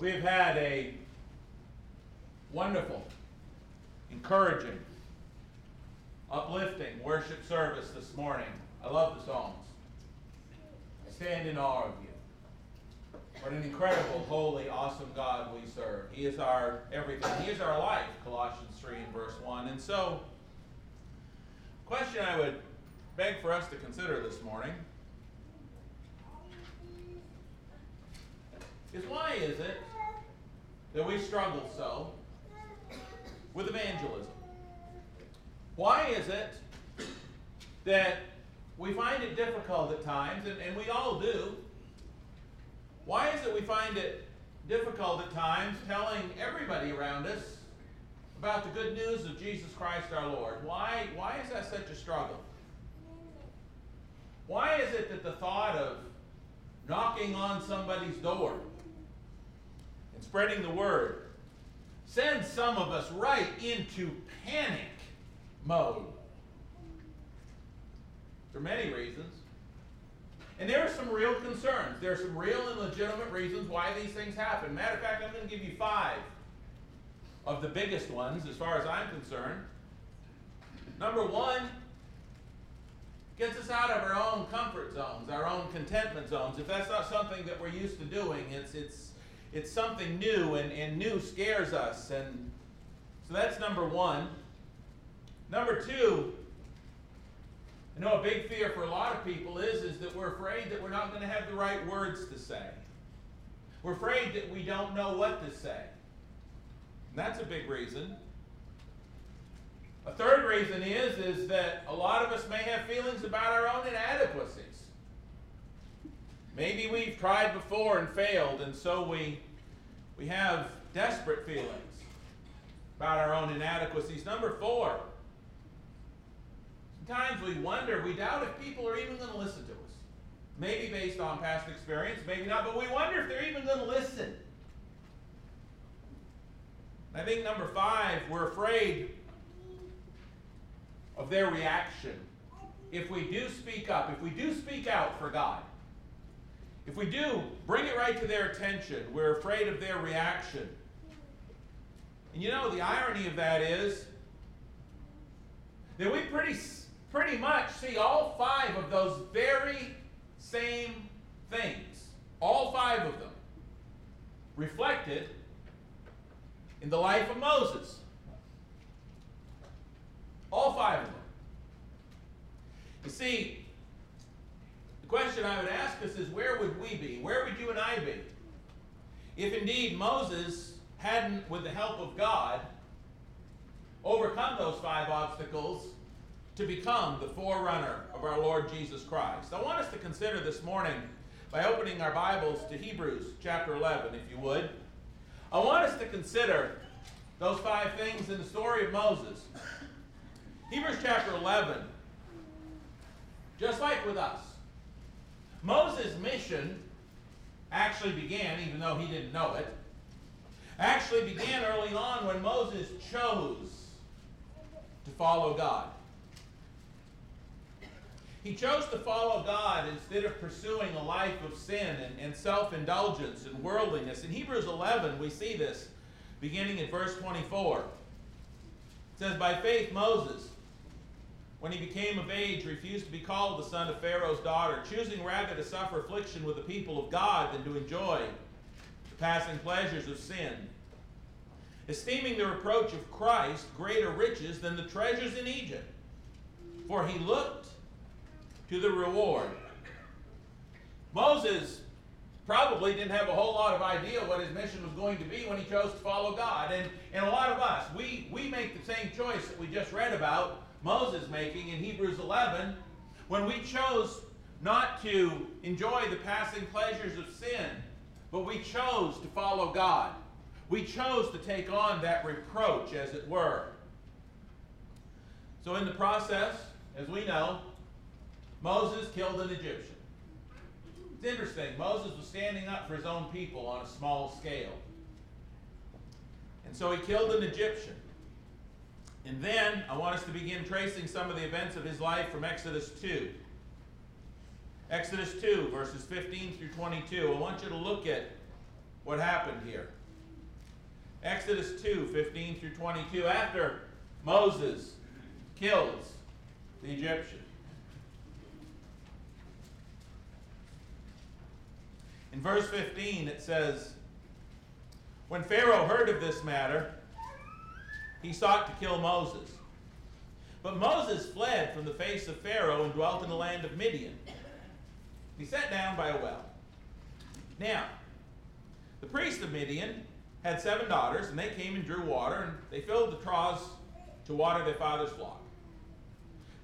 We've had a wonderful, encouraging, uplifting worship service this morning. I love the songs. I stand in awe of you. What an incredible, holy, awesome God we serve. He is our everything. He is our life, Colossians 3 and verse 1. And so, the question I would beg for us to consider this morning is, why is it that we struggle so with evangelism? Why is it that we find it difficult at times, and we all do, why is it we find it difficult at times telling everybody around us about the good news of Jesus Christ our Lord? Why is that such a struggle? Why is it that the thought of knocking on somebody's door and spreading the word sends some of us right into panic mode? For many reasons. And there are some real concerns. There are some real and legitimate reasons why these things happen. Matter of fact, I'm going to give you 5 of the biggest ones as far as I'm concerned. Number 1, gets us out of our own comfort zones, our own contentment zones. If that's not something that we're used to doing, it's something new, and new scares us. And so that's number 1. Number 2, I know a big fear for a lot of people is that we're afraid that we're not going to have the right words to say. We're afraid that we don't know what to say. And that's a big reason. A third reason is that a lot of us may have feelings about our own inadequacies. Maybe we've tried before and failed, and so we have desperate feelings about our own inadequacies. Number 4, sometimes we doubt if people are even going to listen to us. Maybe based on past experience, maybe not, but we wonder if they're even going to listen. I think number 5, we're afraid of their reaction if we do speak up, if we do speak out for God. If we do bring it right to their attention, we're afraid of their reaction. And you know, the irony of that is that we pretty much see all 5 of those very same things, all 5 of them, reflected in the life of Moses. All 5 of them. You see, the question I would ask us is, where would we be? Where would you and I be if indeed Moses hadn't, with the help of God, overcome those 5 obstacles to become the forerunner of our Lord Jesus Christ? I want us to consider this morning by opening our Bibles to Hebrews chapter 11, if you would. I want us to consider those 5 things in the story of Moses. Hebrews chapter 11, just like with us, Moses' mission actually began, even though he didn't know it, actually began early on when Moses chose to follow God. He chose to follow God instead of pursuing a life of sin and self-indulgence and worldliness. In Hebrews 11, we see this beginning at verse 24. It says, "By faith Moses, when he became of age, refused to be called the son of Pharaoh's daughter, choosing rather to suffer affliction with the people of God than to enjoy the passing pleasures of sin, esteeming the reproach of Christ greater riches than the treasures in Egypt, for he looked to the reward." Moses probably didn't have a whole lot of idea what his mission was going to be when he chose to follow God. And a lot of us, we make the same choice that we just read about Moses making in Hebrews 11 when we chose not to enjoy the passing pleasures of sin, but we chose to follow God. We chose to take on that reproach, as it were. So in the process, as we know, Moses killed an Egyptian. It's interesting. Moses was standing up for his own people on a small scale. And so he killed an Egyptian. And then I want us to begin tracing some of the events of his life from Exodus 2. Exodus 2, verses 15 through 22. I want you to look at what happened here. Exodus 2:15 through 22, after Moses kills the Egyptian. In verse 15 it says, when Pharaoh heard of this matter, he sought to kill Moses. But Moses fled from the face of Pharaoh and dwelt in the land of Midian. He sat down by a well. Now, the priest of Midian had 7 daughters, and they came and drew water, and they filled the troughs to water their father's flock.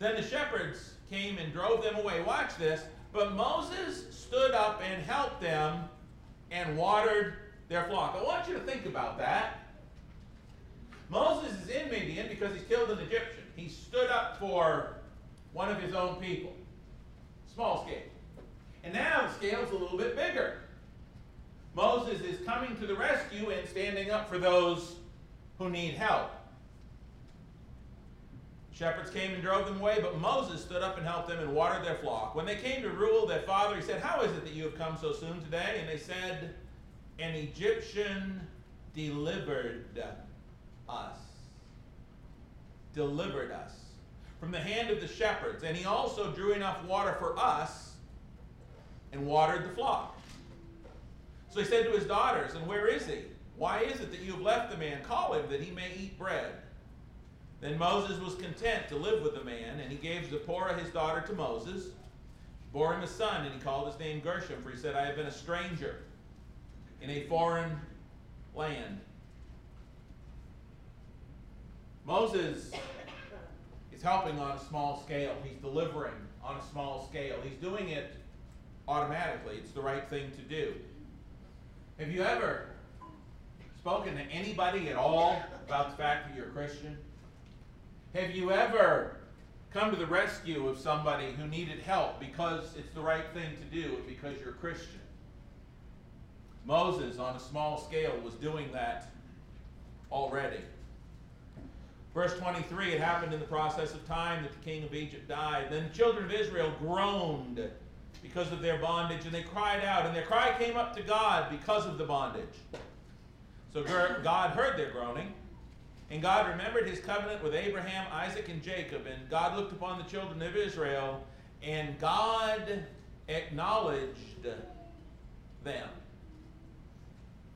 Then the shepherds came and drove them away. Watch this. But Moses stood up and helped them and watered their flock. I want you to think about that. Moses is in Midian because he's killed an Egyptian. He stood up for one of his own people. Small scale. And now the scale's a little bit bigger. Moses is coming to the rescue and standing up for those who need help. Shepherds came and drove them away, but Moses stood up and helped them and watered their flock. When they came to rule their father, he said, "How is it that you have come so soon today?" And they said, "An Egyptian delivered us from the hand of the shepherds, and he also drew enough water for us and watered the flock." So he said to his daughters, "And where is he? Why is it that you have left the man? Call him that he may eat bread." Then Moses was content to live with the man, and he gave Zipporah his daughter to Moses. She bore him a son, and he called his name Gershom, for he said, "I have been a stranger in a foreign land." Moses is helping on a small scale. He's delivering on a small scale. He's doing it automatically. It's the right thing to do. Have you ever spoken to anybody at all about the fact that you're a Christian? Have you ever come to the rescue of somebody who needed help because it's the right thing to do and because you're a Christian? Moses, on a small scale, was doing that already. Verse 23, it happened in the process of time that the king of Egypt died. Then the children of Israel groaned because of their bondage, and they cried out, and their cry came up to God because of the bondage. So God heard their groaning, and God remembered his covenant with Abraham, Isaac, and Jacob, and God looked upon the children of Israel, and God acknowledged them.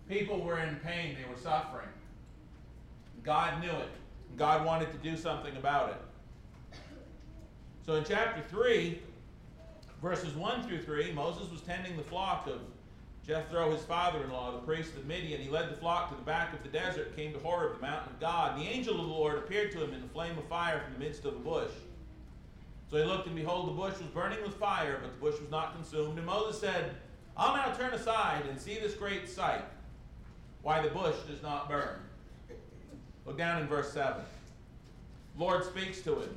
People were in pain, they were suffering. God knew it. God wanted to do something about it. So in chapter 3, verses 1 through 3, Moses was tending the flock of Jethro, his father-in-law, the priest of Midian. He led the flock to the back of the desert, came to Horeb, the mountain of God. And the angel of the Lord appeared to him in a flame of fire from the midst of a bush. So he looked, and behold, the bush was burning with fire, but the bush was not consumed. And Moses said, "I'll now turn aside and see this great sight, why the bush does not burn." Look down in verse 7. The Lord speaks to him.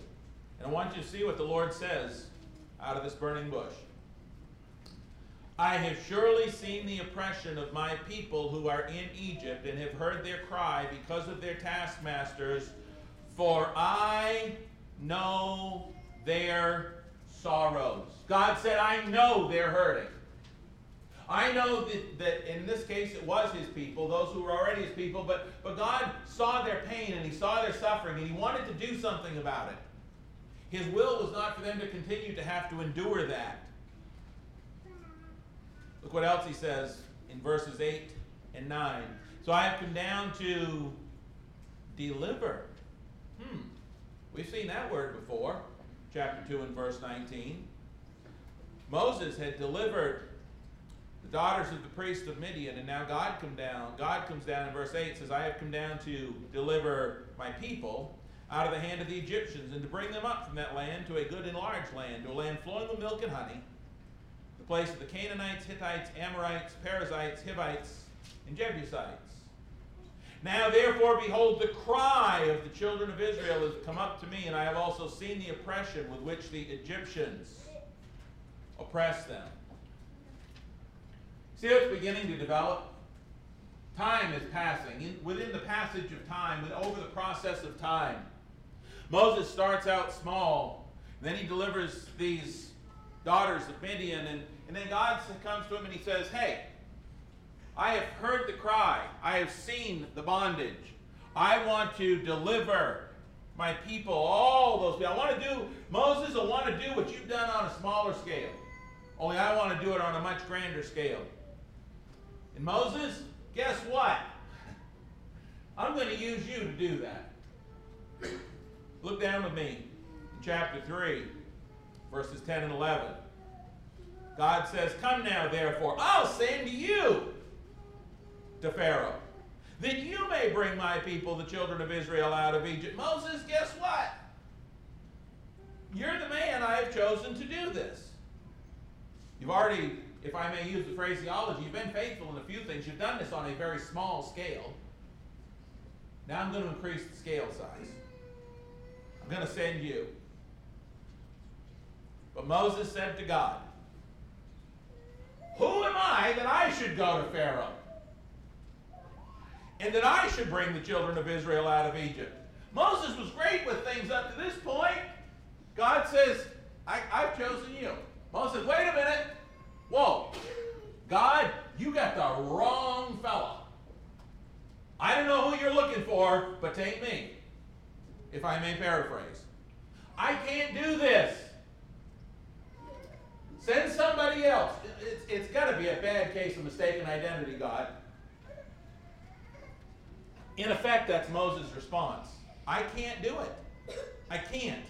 And I want you to see what the Lord says out of this burning bush. "I have surely seen the oppression of my people who are in Egypt, and have heard their cry because of their taskmasters, for I know their sorrows." God said, "I know they're hurting. I know that in this case it was his people, those who were already his people, but God saw their pain and he saw their suffering and he wanted to do something about it. His will was not for them to continue to have to endure that." Look what else he says in verses 8 and 9. "So I have come down to deliver." We've seen that word before. Chapter 2 and verse 19. Moses had delivered the daughters of the priest of Midian, and now God comes down in verse 8, says, "I have come down to deliver my people out of the hand of the Egyptians, and to bring them up from that land to a good and large land, to a land flowing with milk and honey, the place of the Canaanites, Hittites, Amorites, Perizzites, Hivites, and Jebusites. Now therefore, behold, the cry of the children of Israel has come up to me, and I have also seen the oppression with which the Egyptians oppress them." See how it's beginning to develop? Time is passing. Within the passage of time, over the process of time, Moses starts out small, then he delivers these daughters of Midian, and then God comes to him and he says, "Hey, I have heard I have seen the bondage. I want to deliver my people, all those people. I want to do, Moses, I want to do what you've done on a smaller scale. Only I want to do it on a much grander scale. And Moses, guess what? I'm going to use you to do that. Look down with me in chapter 3, verses 10 and 11. God says, come now, therefore, I'll send you to Pharaoh, that you may bring my people, the children of Israel, out of Egypt. Moses, guess what? You're the man I have chosen to do this. You've already, if I may use the phraseology, you've been faithful in a few things. You've done this on a very small scale. Now I'm going to increase the scale size. I'm going to send you. But Moses said to God, who am I that I should go to Pharaoh? And that I should bring the children of Israel out of Egypt. Moses was great with things up to this point. God says, I've chosen you. Moses says, wait a minute. Whoa. God, you got the wrong fella. I don't know who you're looking for, but take me. If I may paraphrase. I can't do this. Send somebody else. It's got to be a bad case of mistaken identity, God. In effect, that's Moses' response. I can't do it. I can't.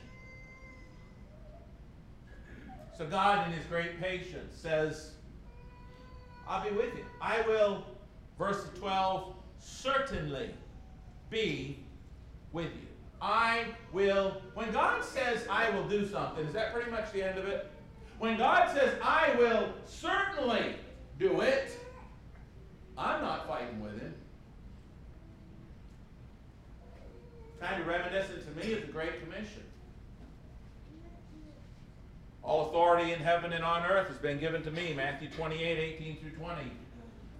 So God, in his great patience, says, I'll be with you. I will, verse 12, certainly be with you. I will. When God says, I will do something, is that pretty much the end of it? When God says, I will certainly do it, I'm not fighting with him. Kind of reminiscent to me of the Great Commission. All authority in heaven and on earth has been given to me, Matthew 28, 18 through 20.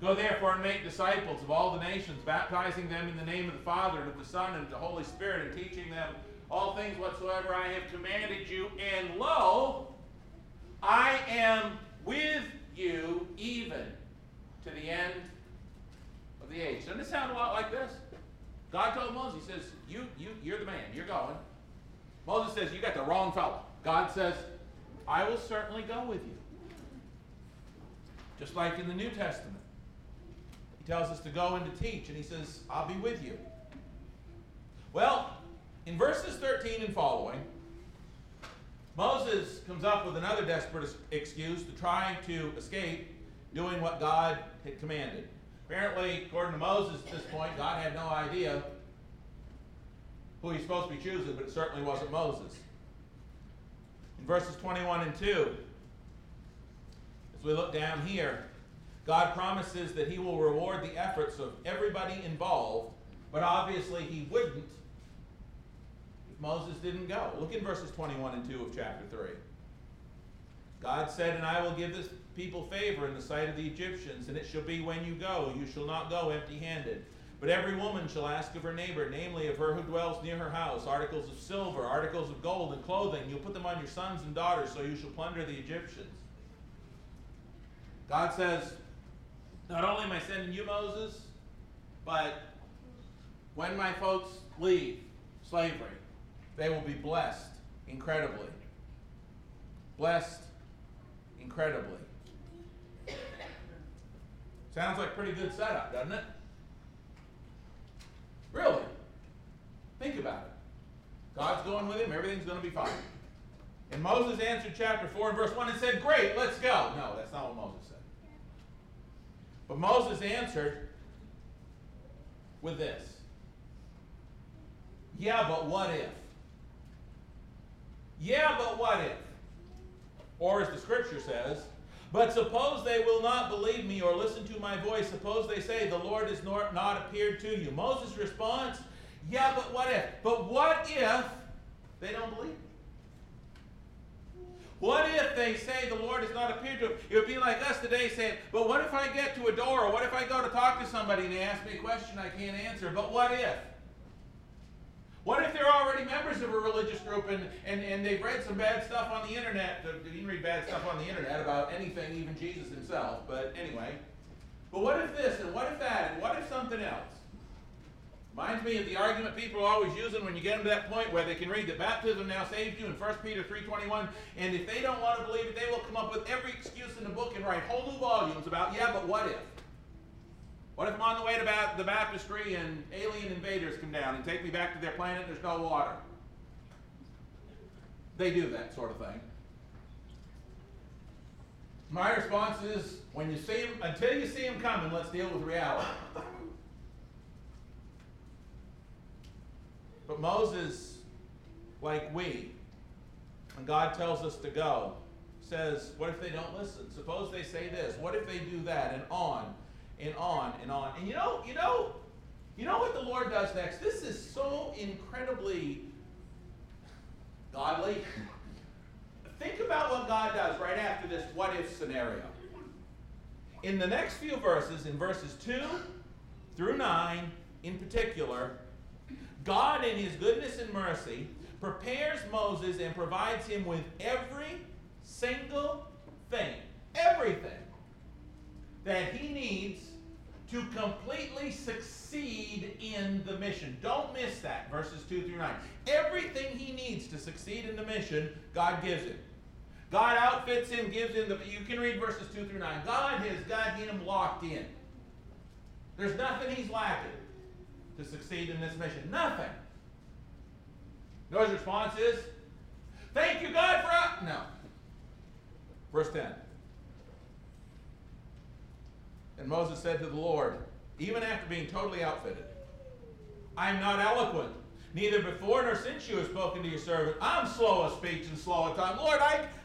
Go therefore and make disciples of all the nations, baptizing them in the name of the Father, and of the Son, and of the Holy Spirit, and teaching them all things whatsoever I have commanded you. And lo, I am with you even to the end of the age. Doesn't it sound a lot like this? God told Moses, he says, you're the man. You're going. Moses says, you got the wrong fellow. God says, I will certainly go with you. Just like in the New Testament. He tells us to go and to teach, and he says, I'll be with you. Well, in verses 13 and following, Moses comes up with another desperate excuse to try to escape doing what God had commanded. Apparently, according to Moses at this point, God had no idea who he's supposed to be choosing, but it certainly wasn't Moses. In verses 21 and 2, as we look down here, God promises that he will reward the efforts of everybody involved, but obviously he wouldn't if Moses didn't go. Look in verses 21 and 2 of chapter 3. God said, and I will give this people favor in the sight of the Egyptians, and it shall be when you go, you shall not go empty-handed. But every woman shall ask of her neighbor, namely of her who dwells near her house, articles of silver, articles of gold, and clothing. You'll put them on your sons and daughters, so you shall plunder the Egyptians. God says, not only am I sending you, Moses, but when my folks leave slavery, they will be blessed incredibly. Blessed incredibly. Sounds like a pretty good setup, doesn't it? Really. Think about it. God's going with him. Everything's going to be fine. And Moses answered chapter 4 and verse 1 and said, great, let's go. No, that's not what Moses said. But Moses answered with this. Yeah, but what if? Yeah, but what if? Or as the scripture says, but suppose they will not believe me or listen to my voice. Suppose they say, the Lord has not appeared to you. Moses' response, yeah, but what if? But what if they don't believe me? What if they say the Lord has not appeared to them? It would be like us today saying, but what if I get to a door? Or what if I go to talk to somebody and they ask me a question I can't answer? But what if? What if they're already members of a religious group and they've read some bad stuff on the internet? You can read bad stuff on the internet about anything, even Jesus himself, but anyway. But what if this, and what if that, and what if something else? Reminds me of the argument people are always using when you get them to that point where they can read that baptism now saves you in 1 Peter 3:21, and if they don't want to believe it, they will come up with every excuse in the book and write whole new volumes about, yeah, but what if? What if I'm on the way to the baptistry and alien invaders come down and take me back to their planet and there's no water? They do that sort of thing. My response is, when you see them, until you see them coming, let's deal with reality. But Moses, like we, when God tells us to go, says, what if they don't listen? Suppose they say this. What if they do that? And on, and on, and on. And you know what the Lord does next? This is so incredibly godly. Think about what God does right after this what-if scenario. In the next few verses, in verses 2 through 9 in particular, God, in his goodness and mercy, prepares Moses and provides him with every single thing, everything that he needs to completely succeed in the mission. Don't miss that, verses 2 through 9. Everything he needs to succeed in the mission, God gives him. God outfits him, gives him the... You can read verses 2 through 9. God has got him locked in. There's nothing he's lacking to succeed in this mission. Nothing. You know his response is, thank you, God, for... No. Verse 10. And Moses said to the Lord, even after being totally outfitted, I am not eloquent. Neither before nor since you have spoken to your servant. I'm slow of speech and slow of tongue. Lord,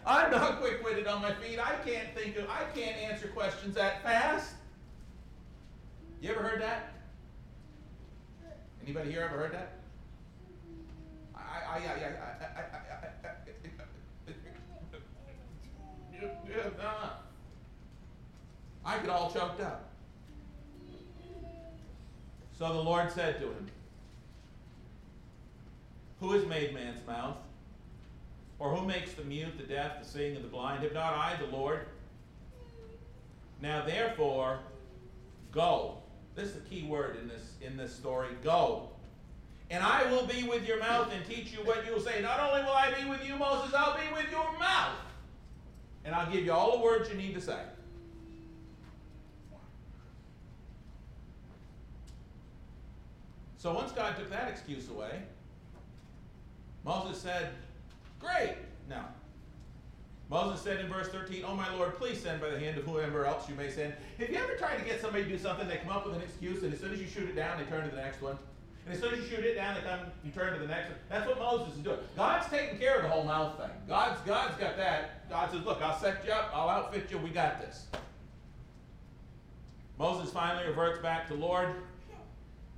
I'm not quick-witted on my feet. I can't answer questions that fast. You ever heard that? Anybody here ever heard that? I get all choked up. So the Lord said to him, who has made man's mouth? Or who makes the mute, the deaf, the seeing, and the blind? If not I, the Lord. Now therefore, go. This is the key word in this story, go. And I will be with your mouth and teach you what you will say. Not only will I be with you, Moses, I'll be with your mouth. And I'll give you all the words you need to say. So once God took that excuse away, Moses said, great. No. Moses said in verse 13, oh my Lord, please send by the hand of whoever else you may send. Have you ever tried to get somebody to do something, they come up with an excuse, and as soon as you shoot it down, they turn to the next one? And as soon as you shoot it down, you turn to the next one? That's what Moses is doing. God's taking care of the whole mouth thing. God's got that. God says, look, I'll set you up. I'll outfit you. We got this. Moses finally reverts back to, Lord,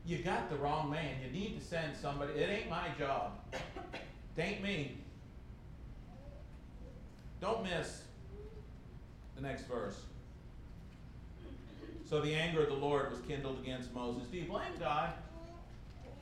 you got the wrong man. You need to send somebody. It ain't my job. It ain't me. Don't miss the next verse. So the anger of the Lord was kindled against Moses. Do you blame God?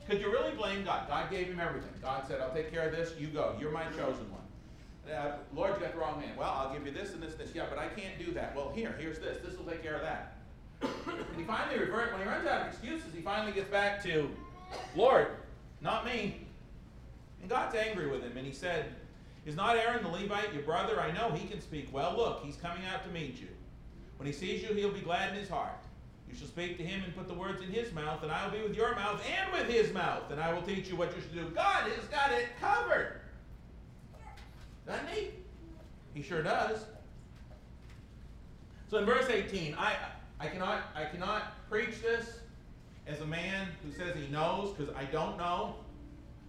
Could you really blame God? God gave him everything. God said, I'll take care of this. You go. You're my chosen one. Lord, you got the wrong man. Well, I'll give you this and this and this. Yeah, but I can't do that. Well, here's this. This will take care of that. And he finally reverts. When he runs out of excuses, he finally gets back to, Lord, not me. And God's angry with him. And he said, is not Aaron the Levite your brother? I know he can speak well. Look, he's coming out to meet you. When he sees you, he'll be glad in his heart. You shall speak to him and put the words in his mouth, and I will be with your mouth and with his mouth, and I will teach you what you should do. God has got it covered. Doesn't he? He sure does. So in verse 18, I cannot preach this as a man who says he knows, because I don't know.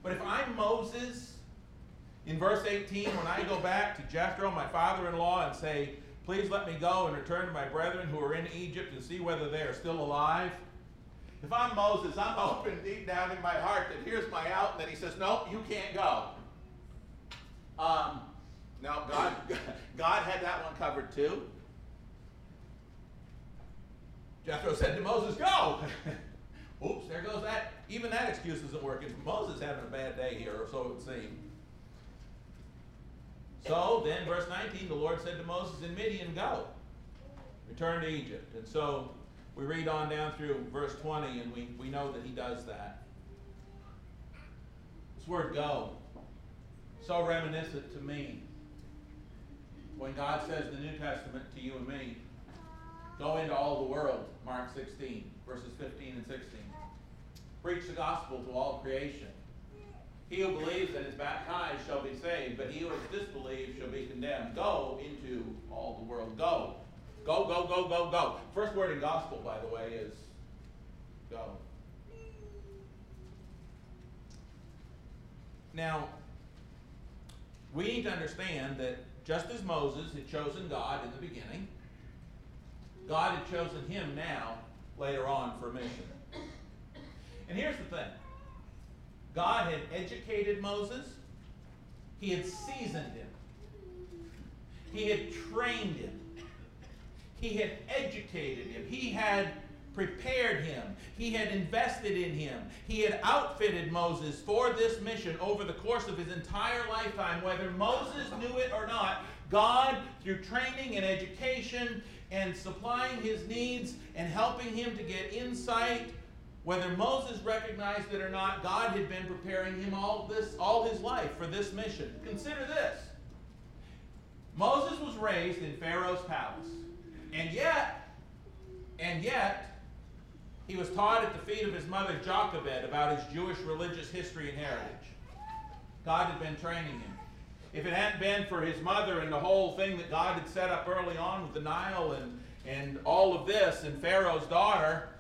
But if I'm Moses, in verse 18, when I go back to Jethro, my father-in-law, and say, please let me go and return to my brethren who are in Egypt and see whether they are still alive. If I'm Moses, I'm hoping deep down in my heart that here's my out, and that he says, no, you can't go. No, God had that one covered too. Jethro said to Moses, go! Oops, there goes that. Even that excuse isn't working. Moses having a bad day here, or so it would seem. So then, verse 19, the Lord said to Moses in Midian, go, return to Egypt. And so We read on down through verse 20, and we know that he does that. This word go, so reminiscent to me. When God says in the New Testament to you and me, go into all the world, Mark 16, verses 15 and 16. Preach the gospel to all creation. He who believes and is baptized shall be saved, but he who is disbelieved shall be condemned. Go into all the world. Go. Go, go, go, go, go. First word in gospel, by the way, is go. Now, we need to understand that just as Moses had chosen God in the beginning, God had chosen him now, later on, for a mission. And here's the thing. God had educated Moses. He had seasoned him. He had trained him. He had educated him. He had prepared him. He had invested in him. He had outfitted Moses for this mission over the course of his entire lifetime. Whether Moses knew it or not, God, through training and education and supplying his needs and helping him to get insight, whether Moses recognized it or not, God had been preparing him all his life for this mission. Consider this. Moses was raised in Pharaoh's palace. And yet, he was taught at the feet of his mother Jochebed about his Jewish religious history and heritage. God had been training him. If it hadn't been for his mother and the whole thing that God had set up early on with the Nile and all of this and Pharaoh's daughter,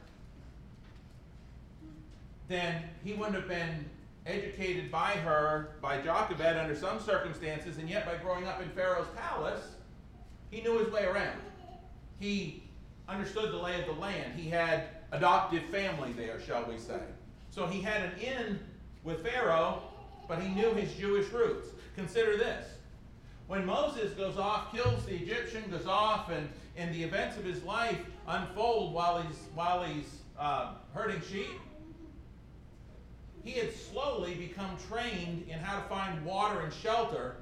then he wouldn't have been educated by her, by Jochebed under some circumstances, and yet by growing up in Pharaoh's palace, he knew his way around. He understood the lay of the land. He had adoptive family there, shall we say. So he had an in with Pharaoh, but he knew his Jewish roots. Consider this. When Moses goes off, kills the Egyptian, goes off, and the events of his life unfold while he's herding sheep, he had slowly become trained in how to find water and shelter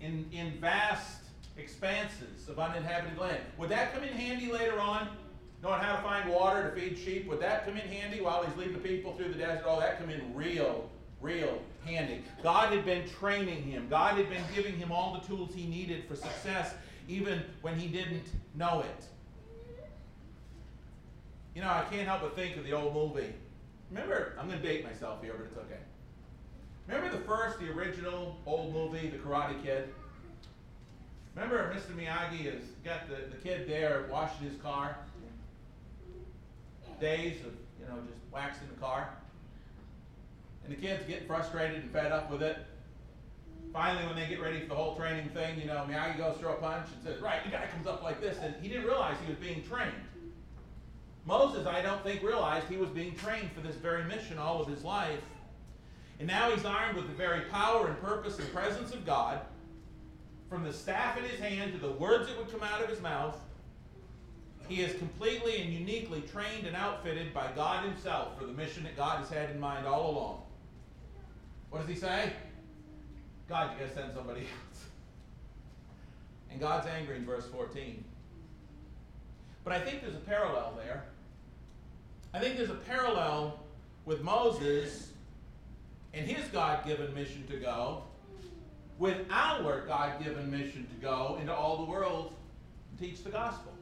in vast expanses of uninhabited land. Would that come in handy later on? Knowing how to find water to feed sheep, would that come in handy while he's leading the people through the desert? Oh, that come in real handy. God had been training him. God had been giving him all the tools he needed for success, even when he didn't know it. You know, I can't help but think of the old movie. Remember, I'm going to date myself here, but it's okay. Remember the original old movie, The Karate Kid? Remember Mr. Miyagi has got the kid there washing his car? Days of, you know, just waxing the car. And the kid's getting frustrated and fed up with it. Finally, when they get ready for the whole training thing, you know, Miyagi goes through a punch and says, right, the guy comes up like this. And he didn't realize he was being trained. Moses, I don't think, realized he was being trained for this very mission all of his life. And now he's armed with the very power and purpose and presence of God. From the staff in his hand to the words that would come out of his mouth, he is completely and uniquely trained and outfitted by God himself for the mission that God has had in mind all along. What does he say? God, you got to send somebody else. And God's angry in verse 14. But I think there's a parallel there. I think there's a parallel with Moses and his God-given mission to go with our God-given mission to go into all the world and teach the gospel.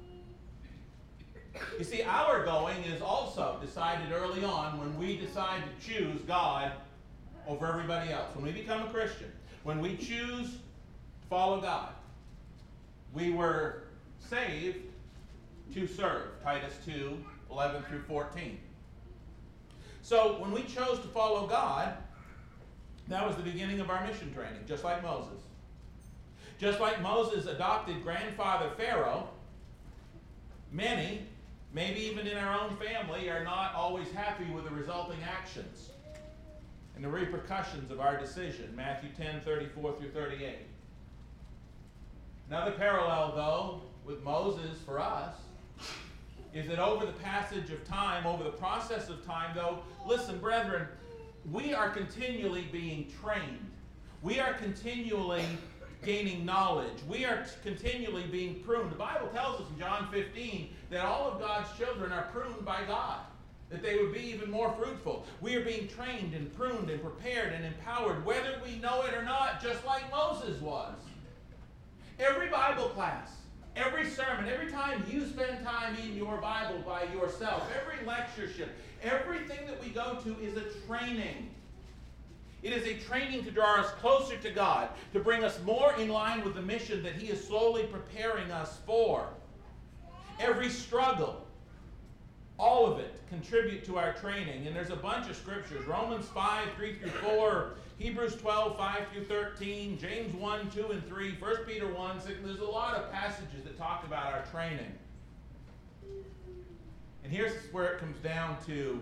You see, our going is also decided early on when we decide to choose God over everybody else. When we become a Christian, when we choose to follow God, we were saved to serve, Titus 2, 11 through 14. So when we chose to follow God, that was the beginning of our mission training, just like Moses. Just like Moses' adopted grandfather Pharaoh, many, maybe even in our own family, are not always happy with the resulting actions and the repercussions of our decision, Matthew 10, 34 through 38. Another parallel, though, with Moses for us is that over the passage of time, over the process of time, though, listen, brethren, we are continually being trained. We are continually gaining knowledge. We are continually being pruned. The Bible tells us in John 15 that all of God's children are pruned by God, that they would be even more fruitful. We are being trained and pruned and prepared and empowered, whether we know it or not, just like Moses was. Every Bible class, every sermon, every time you spend time in your Bible by yourself, every lectureship, everything that we go to is a training. It is a training to draw us closer to God, to bring us more in line with the mission that He is slowly preparing us for. Every struggle, all of it, contribute to our training. And there's a bunch of scriptures, Romans 5, 3 through 4, Hebrews 12, 5 through 13, James 1, 2 and 3, 1 Peter 1, 6. There's a lot of passages that talk about our training. And here's where it comes down to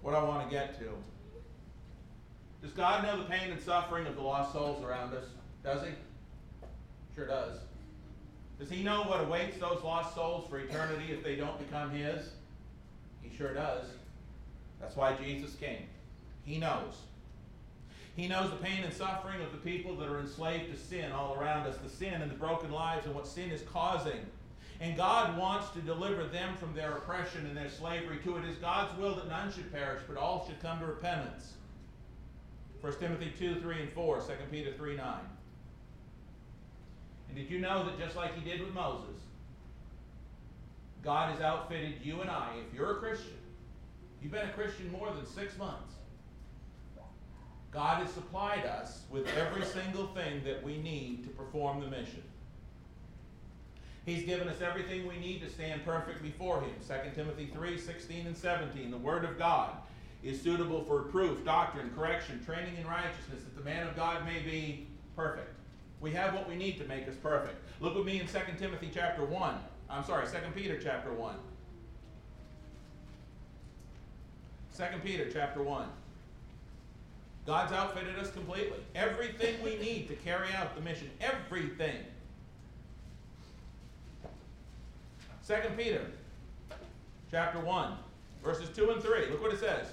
what I want to get to. Does God know the pain and suffering of the lost souls around us? Does He? Sure does. Does He know what awaits those lost souls for eternity if they don't become His? He sure does. That's why Jesus came. He knows. He knows the pain and suffering of the people that are enslaved to sin all around us, the sin and the broken lives and what sin is causing. And God wants to deliver them from their oppression and their slavery to it. It is God's will that none should perish, but all should come to repentance. 1 Timothy 2, 3 and 4, 2 Peter 3, 9. And did you know that just like He did with Moses, God has outfitted you and I, if you're a Christian, you've been a Christian more than 6 months, God has supplied us with every single thing that we need to perform the mission. He's given us everything we need to stand perfect before Him. 2 Timothy 3, 16 and 17. The Word of God is suitable for reproof, doctrine, correction, training in righteousness, that the man of God may be perfect. We have what we need to make us perfect. Look with me in 2 Timothy chapter 1. I'm sorry, 2 Peter chapter 1. 2 Peter chapter 1. God's outfitted us completely. Everything we need to carry out the mission. Everything. 2 Peter chapter 1, verses 2 and 3. Look what it says.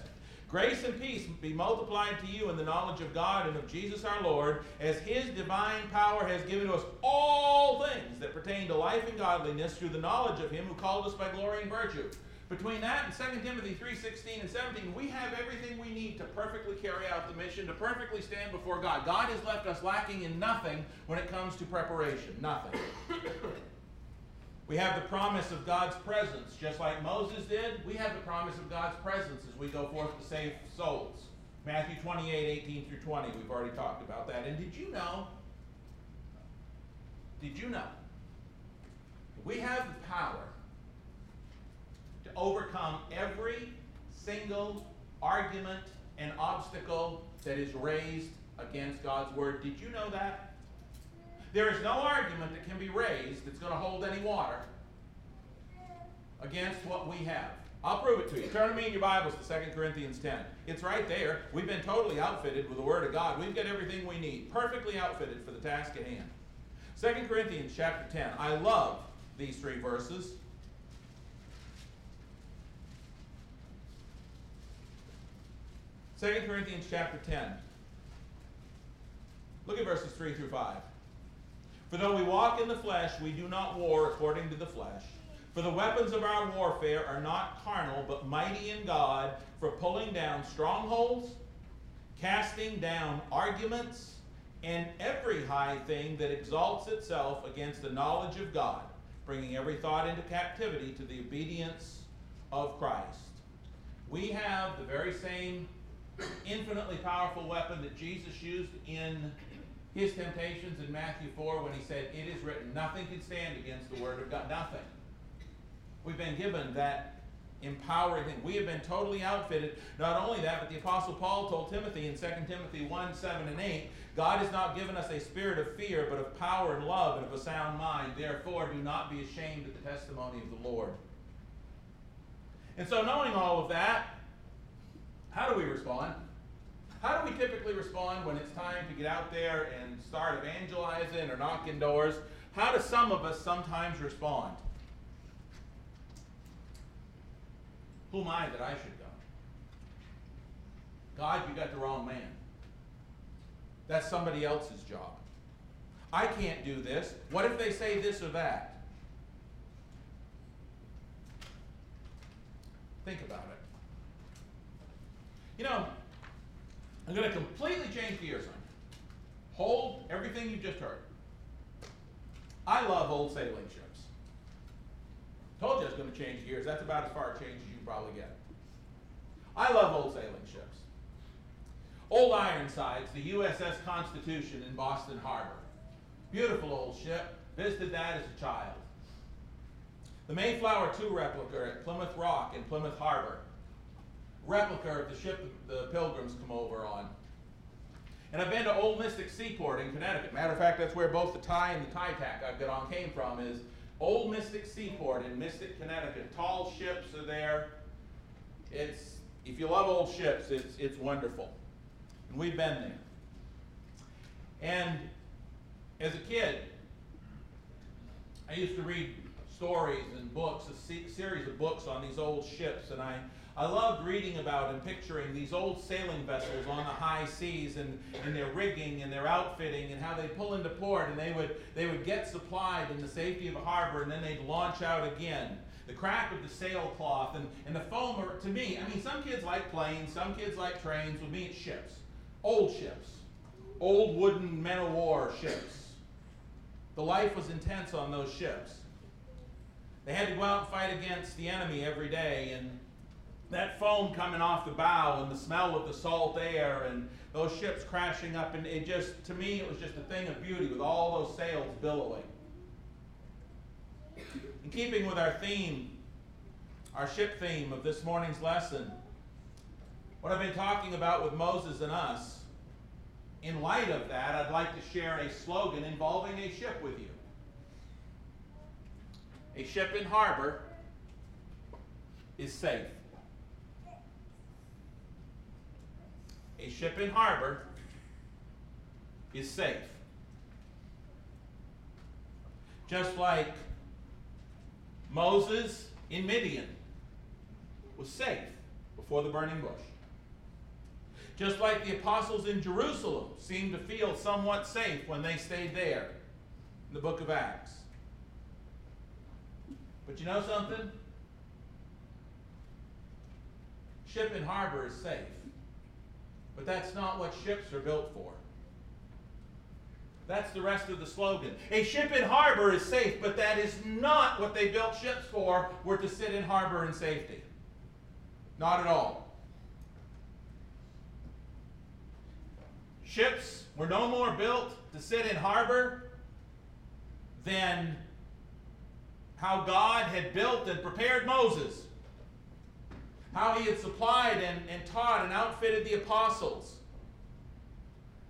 Grace and peace be multiplied to you in the knowledge of God and of Jesus our Lord, as His divine power has given to us all things that pertain to life and godliness through the knowledge of Him who called us by glory and virtue. Between that and 2 Timothy 3, 16 and 17, we have everything we need to perfectly carry out the mission, to perfectly stand before God. God has left us lacking in nothing when it comes to preparation. Nothing. We have the promise of God's presence. Just like Moses did, we have the promise of God's presence as we go forth to save souls. Matthew 28, 18 through 20, we've already talked about that. And did you know, we have the power to overcome every single argument and obstacle that is raised against God's Word? Did you know that? There is no argument that can be raised that's going to hold any water against what we have. I'll prove it to you. Turn to me in your Bibles to 2 Corinthians 10. It's right there. We've been totally outfitted with the Word of God. We've got everything we need, perfectly outfitted for the task at hand. 2 Corinthians chapter 10. I love these three verses. Second Corinthians chapter 10. Look at verses 3 through 5. For though we walk in the flesh, we do not war according to the flesh. For the weapons of our warfare are not carnal, but mighty in God, for pulling down strongholds, casting down arguments, and every high thing that exalts itself against the knowledge of God, bringing every thought into captivity to the obedience of Christ. We have the very same infinitely powerful weapon that Jesus used in His temptations in Matthew 4 when He said, it is written, nothing can stand against the Word of God. Nothing. We've been given that empowering thing. We have been totally outfitted. Not only that, but the Apostle Paul told Timothy in 2 Timothy 1, 7 and 8, God has not given us a spirit of fear, but of power and love and of a sound mind. Therefore, do not be ashamed of the testimony of the Lord. And so knowing all of that, how do we respond? How do we typically respond when it's time to get out there and start evangelizing or knocking doors? How do some of us sometimes respond? Who am I that I should go? God, you got the wrong man. That's somebody else's job. I can't do this. What if they say this or that? Think about it. You know, I'm going to completely change gears on you. Hold everything you've just heard. I love old sailing ships. Told you I was going to change gears. That's about as far a change as you can probably get. I love old sailing ships. Old Ironsides, the USS Constitution in Boston Harbor. Beautiful old ship. Visited that as a child. The Mayflower II replica at Plymouth Rock in Plymouth Harbor. Replica of the ship the Pilgrims come over on. And I've been to Old Mystic Seaport in Connecticut. Matter of fact, that's where both the tie and the tie tack I've got on came from, is Old Mystic Seaport in Mystic, Connecticut. Tall ships are there. It's, if you love old ships, it's wonderful. And we've been there. And as a kid, I used to read stories and books, a series of books on these old ships, and I loved reading about and picturing these old sailing vessels on the high seas, and their rigging and their outfitting and how they pull into port, and they would get supplied in the safety of a harbor, and then they'd launch out again. The crack of the sailcloth and the foam are, to me, I mean, some kids like planes, some kids like trains. With me, it's ships. Old ships. Old wooden men-of-war ships. The life was intense on those ships. They had to go out and fight against the enemy every day, and that foam coming off the bow and the smell of the salt air and those ships crashing up, and it just, to me, it was just a thing of beauty with all those sails billowing. In keeping with our theme, our ship theme of this morning's lesson, what I've been talking about with Moses and us, in light of that, I'd like to share a slogan involving a ship with you. A ship in harbor is safe. A ship in harbor is safe. Just like Moses in Midian was safe before the burning bush. Just like the apostles in Jerusalem seemed to feel somewhat safe when they stayed there in the book of Acts. But you know something? Ship in harbor is safe. But that's not what ships are built for. That's the rest of the slogan. A ship in harbor is safe, but that is not what they built ships for, were to sit in harbor in safety. Not at all. Ships were no more built to sit in harbor than how God had built and prepared Moses. How he had supplied and taught and outfitted the apostles.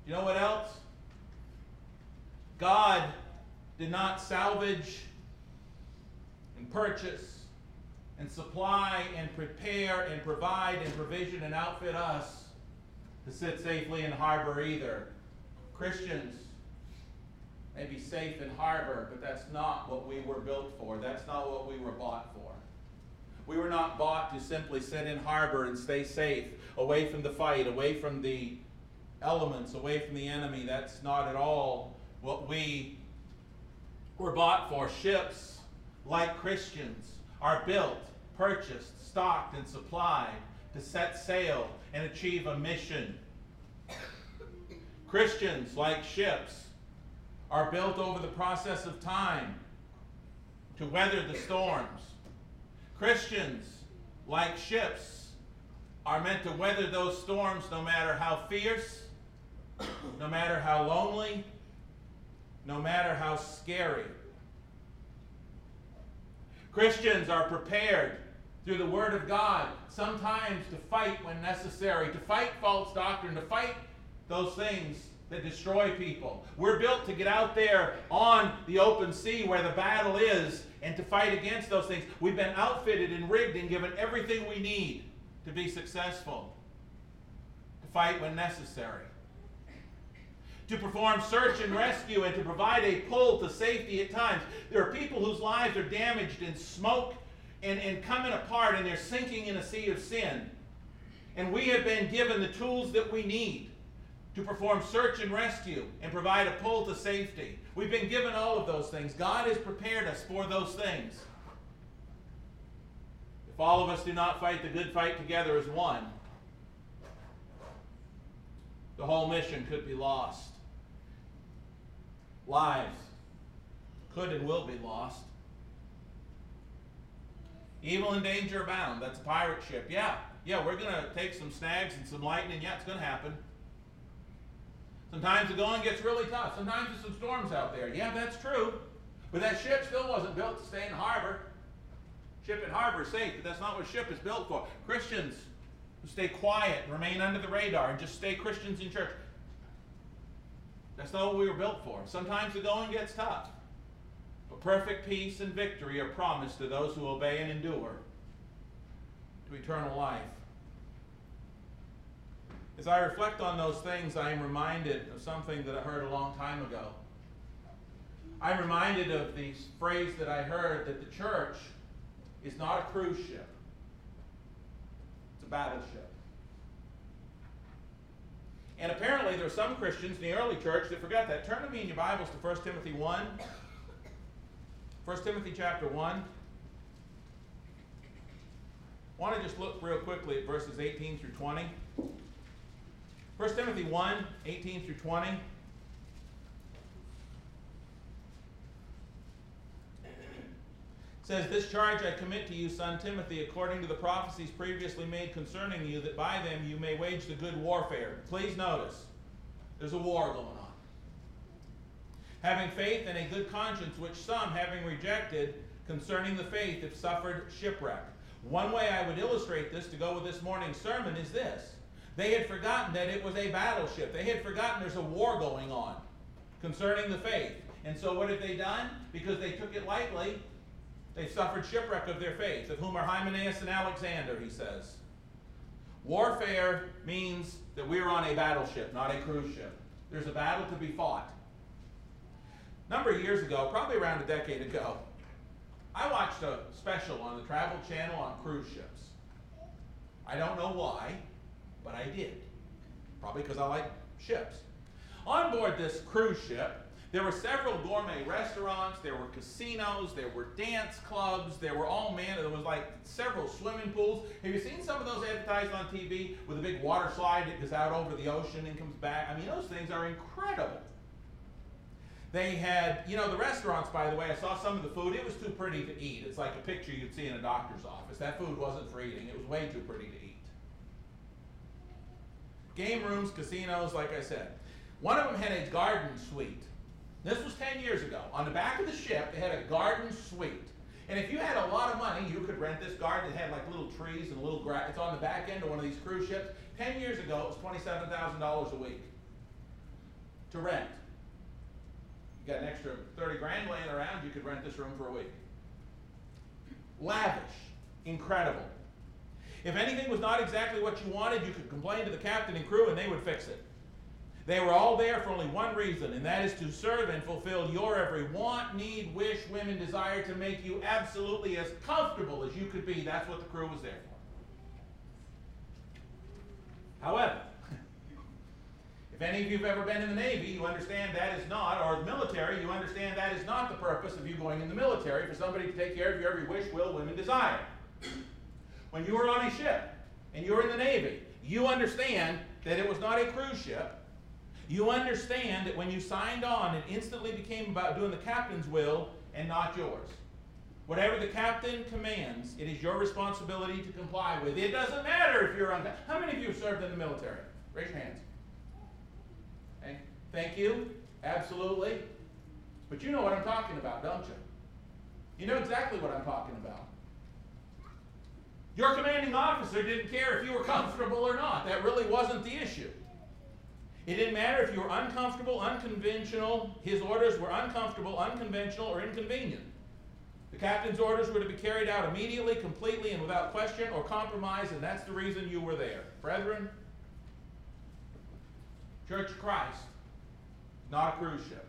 You know what else? God did not salvage and purchase and supply and prepare and provide and provision and outfit us to sit safely in harbor either. Christians may be safe in harbor, but that's not what we were built for. That's not what we were bought for. We were not bought to simply sit in harbor and stay safe, away from the fight, away from the elements, away from the enemy. That's not at all what we were bought for. Ships, like Christians, are built, purchased, stocked, and supplied to set sail and achieve a mission. Christians, like ships, are built over the process of time to weather the storms. Christians, like ships, are meant to weather those storms no matter how fierce, no matter how lonely, no matter how scary. Christians are prepared through the Word of God sometimes to fight when necessary, to fight false doctrine, to fight those things that destroy people. We're built to get out there on the open sea where the battle is and to fight against those things. We've been outfitted and rigged and given everything we need to be successful, to fight when necessary, to perform search and rescue and to provide a pull to safety at times. There are people whose lives are damaged in smoke and coming apart, and they're sinking in a sea of sin. And we have been given the tools that we need to perform search and rescue, and provide a pull to safety. We've been given all of those things. God has prepared us for those things. If all of us do not fight the good fight together as one, the whole mission could be lost. Lives could and will be lost. Evil and danger abound. That's a pirate ship. Yeah, we're going to take some snags and some lightning. Yeah, it's going to happen. Sometimes the going gets really tough. Sometimes there's some storms out there. Yeah, that's true. But that ship still wasn't built to stay in harbor. Ship in harbor is safe, but that's not what a ship is built for. Christians who stay quiet, remain under the radar, and just stay Christians in church. That's not what we were built for. Sometimes the going gets tough. But perfect peace and victory are promised to those who obey and endure to eternal life. As I reflect on those things, I am reminded of something that I heard a long time ago. I'm reminded of the phrase that I heard, that the church is not a cruise ship. It's a battleship. And apparently there are some Christians in the early church that forgot that. Turn to me in your Bibles to 1 Timothy 1. 1 Timothy chapter 1. I want to just look real quickly at verses 18 through 20. 1 Timothy 1, 18 through 20. It says, "This charge I commit to you, son Timothy, according to the prophecies previously made concerning you, that by them you may wage the good warfare." Please notice, there's a war going on. "Having faith and a good conscience, which some, having rejected concerning the faith, have suffered shipwreck. One way I would illustrate this, to go with this morning's sermon, is this. They had forgotten that it was a battleship. They had forgotten there's a war going on concerning the faith. And so what have they done? Because they took it lightly, they've suffered shipwreck of their faith, of whom are Hymenaeus and Alexander," he says. Warfare means that we're on a battleship, not a cruise ship. There's a battle to be fought. A number of years ago, probably around a decade ago, I watched a special on the Travel Channel on cruise ships. I don't know why, but I did. Probably because I like ships. On board this cruise ship, there were several gourmet restaurants, there were casinos, there were dance clubs, there were all manner, there was like several swimming pools. Have you seen some of those advertised on TV with a big water slide that goes out over the ocean and comes back? I mean, those things are incredible. They had, you know, the restaurants, by the way, I saw some of the food, it was too pretty to eat. It's like a picture you'd see in a doctor's office. That food wasn't for eating, it was way too pretty to eat. Game rooms, casinos, like I said. One of them had a garden suite. This was 10 years ago. On the back of the ship, they had a garden suite. And if you had a lot of money, you could rent this garden. It had like little trees and little grass. It's on the back end of one of these cruise ships. 10 years ago, it was $27,000 a week to rent. You got an extra 30 grand laying around, you could rent this room for a week. Lavish, incredible. If anything was not exactly what you wanted, you could complain to the captain and crew and they would fix it. They were all there for only one reason, and that is to serve and fulfill your every want, need, wish, whim, and desire, to make you absolutely as comfortable as you could be. That's what the crew was there for. However, if any of you have ever been in the Navy, you understand that is not, or the military, you understand that is not the purpose of you going in the military, for somebody to take care of your every wish, will, whim, and desire. When you were on a ship and you were in the Navy, you understand that it was not a cruise ship. You understand that when you signed on, it instantly became about doing the captain's will and not yours. Whatever the captain commands, it is your responsibility to comply with. It doesn't matter if you're on that. How many of you have served in the military? Raise your hands. Okay. Thank you. Absolutely. But you know what I'm talking about, don't you? You know exactly what I'm talking about. Your commanding officer didn't care if you were comfortable or not. That really wasn't the issue. It didn't matter if you were uncomfortable, unconventional. His orders were uncomfortable, unconventional, or inconvenient. The captain's orders were to be carried out immediately, completely, and without question or compromise, and that's the reason you were there. Brethren, Church of Christ, not a cruise ship.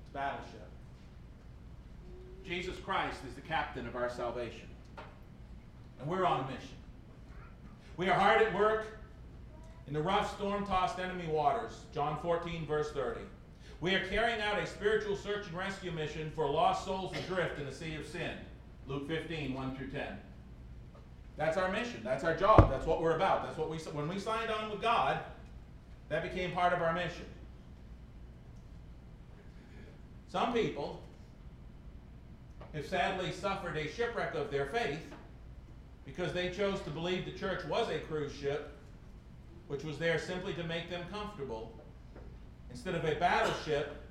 It's a battleship. Jesus Christ is the captain of our salvation. And we're on a mission. We are hard at work in the rough, storm-tossed enemy waters, John 14, verse 30. We are carrying out a spiritual search and rescue mission for lost souls adrift in the sea of sin, Luke 15, 1 through 10. That's our mission. That's our job. That's what we're about. That's what we, when we signed on with God, that became part of our mission. Some people have sadly suffered a shipwreck of their faith because they chose to believe the church was a cruise ship, which was there simply to make them comfortable, instead of a battleship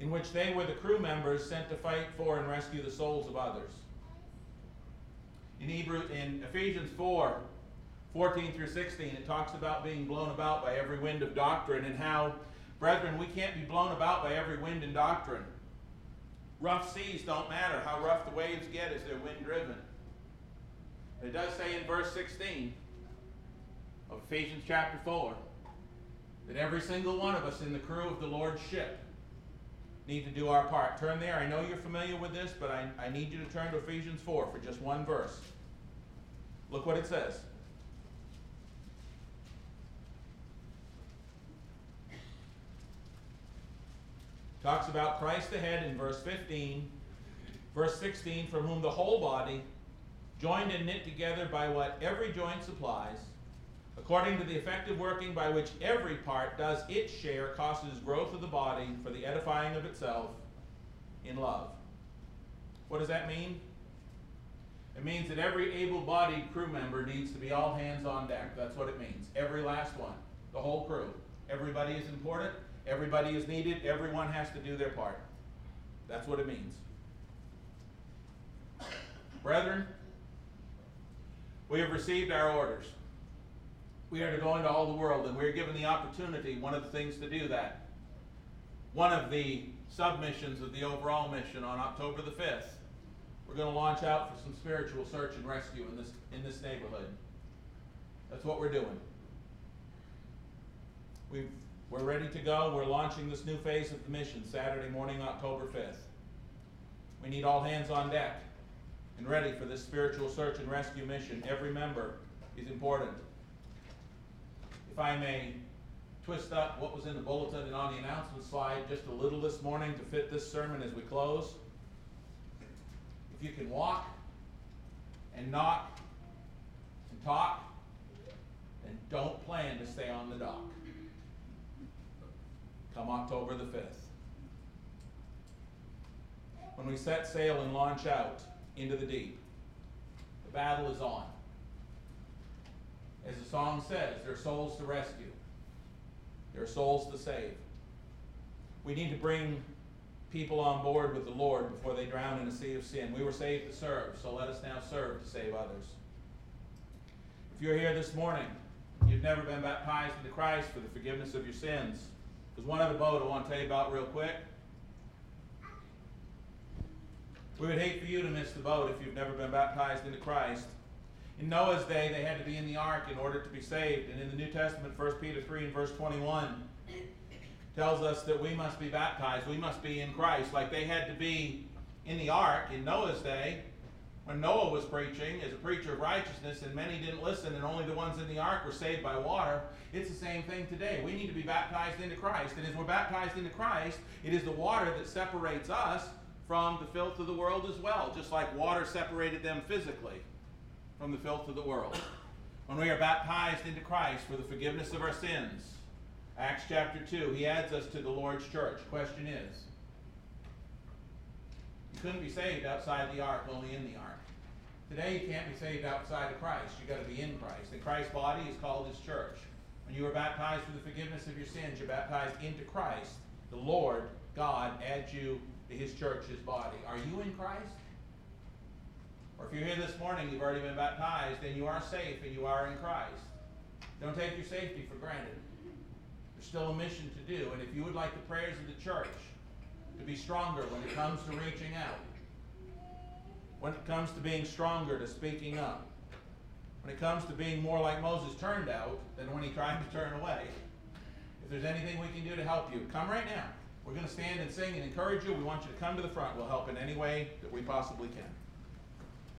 in which they were the crew members sent to fight for and rescue the souls of others. In Ephesians 4, 14 through 16, it talks about being blown about by every wind of doctrine, and how, brethren, we can't be blown about by every wind in doctrine. Rough seas don't matter. How rough the waves get is they're wind driven. And it does say in verse 16 of Ephesians chapter 4, that every single one of us in the crew of the Lord's ship need to do our part. Turn there. I know you're familiar with this, but I need you to turn to Ephesians 4 for just one verse. Look what it says. It talks about Christ the head in verse 15. Verse 16, from whom the whole body, joined and knit together by what every joint supplies, according to the effective working by which every part does its share, causes growth of the body for the edifying of itself in love. What does that mean? It means that every able-bodied crew member needs to be all hands on deck. That's what it means. Every last one. The whole crew. Everybody is important. Everybody is needed. Everyone has to do their part. That's what it means. Brethren, we have received our orders. We are to go into all the world, and we are given the opportunity, one of the things to do that. One of the submissions of the overall mission on October the 5th, we're going to launch out for some spiritual search and rescue in this neighborhood. That's what we're doing. We're ready to go. We're launching this new phase of the mission Saturday morning, October 5th. We need all hands on deck and ready for this spiritual search and rescue mission. Every member is important. If I may twist up what was in the bulletin and on the announcement slide just a little this morning to fit this sermon as we close. If you can walk and knock and talk, and don't plan to stay on the dock come October the 5th. When we set sail and launch out into the deep, the battle is on. As the song says, there are souls to rescue. There are souls to save. We need to bring people on board with the Lord before they drown in a sea of sin. We were saved to serve, so let us now serve to save others. If you're here this morning, you've never been baptized into Christ for the forgiveness of your sins. There's one other boat I want to tell you about real quick. We would hate for you to miss the boat if you've never been baptized into Christ. In Noah's day, they had to be in the ark in order to be saved. And in the New Testament, 1 Peter 3 and verse 21 tells us that we must be baptized. We must be in Christ. Like they had to be in the ark in Noah's day when Noah was preaching as a preacher of righteousness, and many didn't listen, and only the ones in the ark were saved by water. It's the same thing today. We need to be baptized into Christ. And as we're baptized into Christ, it is the water that separates us from the filth of the world as well, just like water separated them physically from the filth of the world. When we are baptized into Christ for the forgiveness of our sins, Acts chapter 2, he adds us to the Lord's church. Question is, you couldn't be saved outside the ark, only in the ark. Today you can't be saved outside of Christ. You've got to be in Christ. And Christ's body is called his church. When you are baptized for the forgiveness of your sins, you're baptized into Christ. The Lord, God, adds you to his church, his body. Are you in Christ? Or if you're here this morning, you've already been baptized, and you are safe and you are in Christ. Don't take your safety for granted. There's still a mission to do, and if you would like the prayers of the church to be stronger when it comes to reaching out, when it comes to being stronger to speaking up, when it comes to being more like Moses turned out than when he tried to turn away, if there's anything we can do to help you, come right now. We're going to stand and sing and encourage you. We want you to come to the front. We'll help in any way that we possibly can.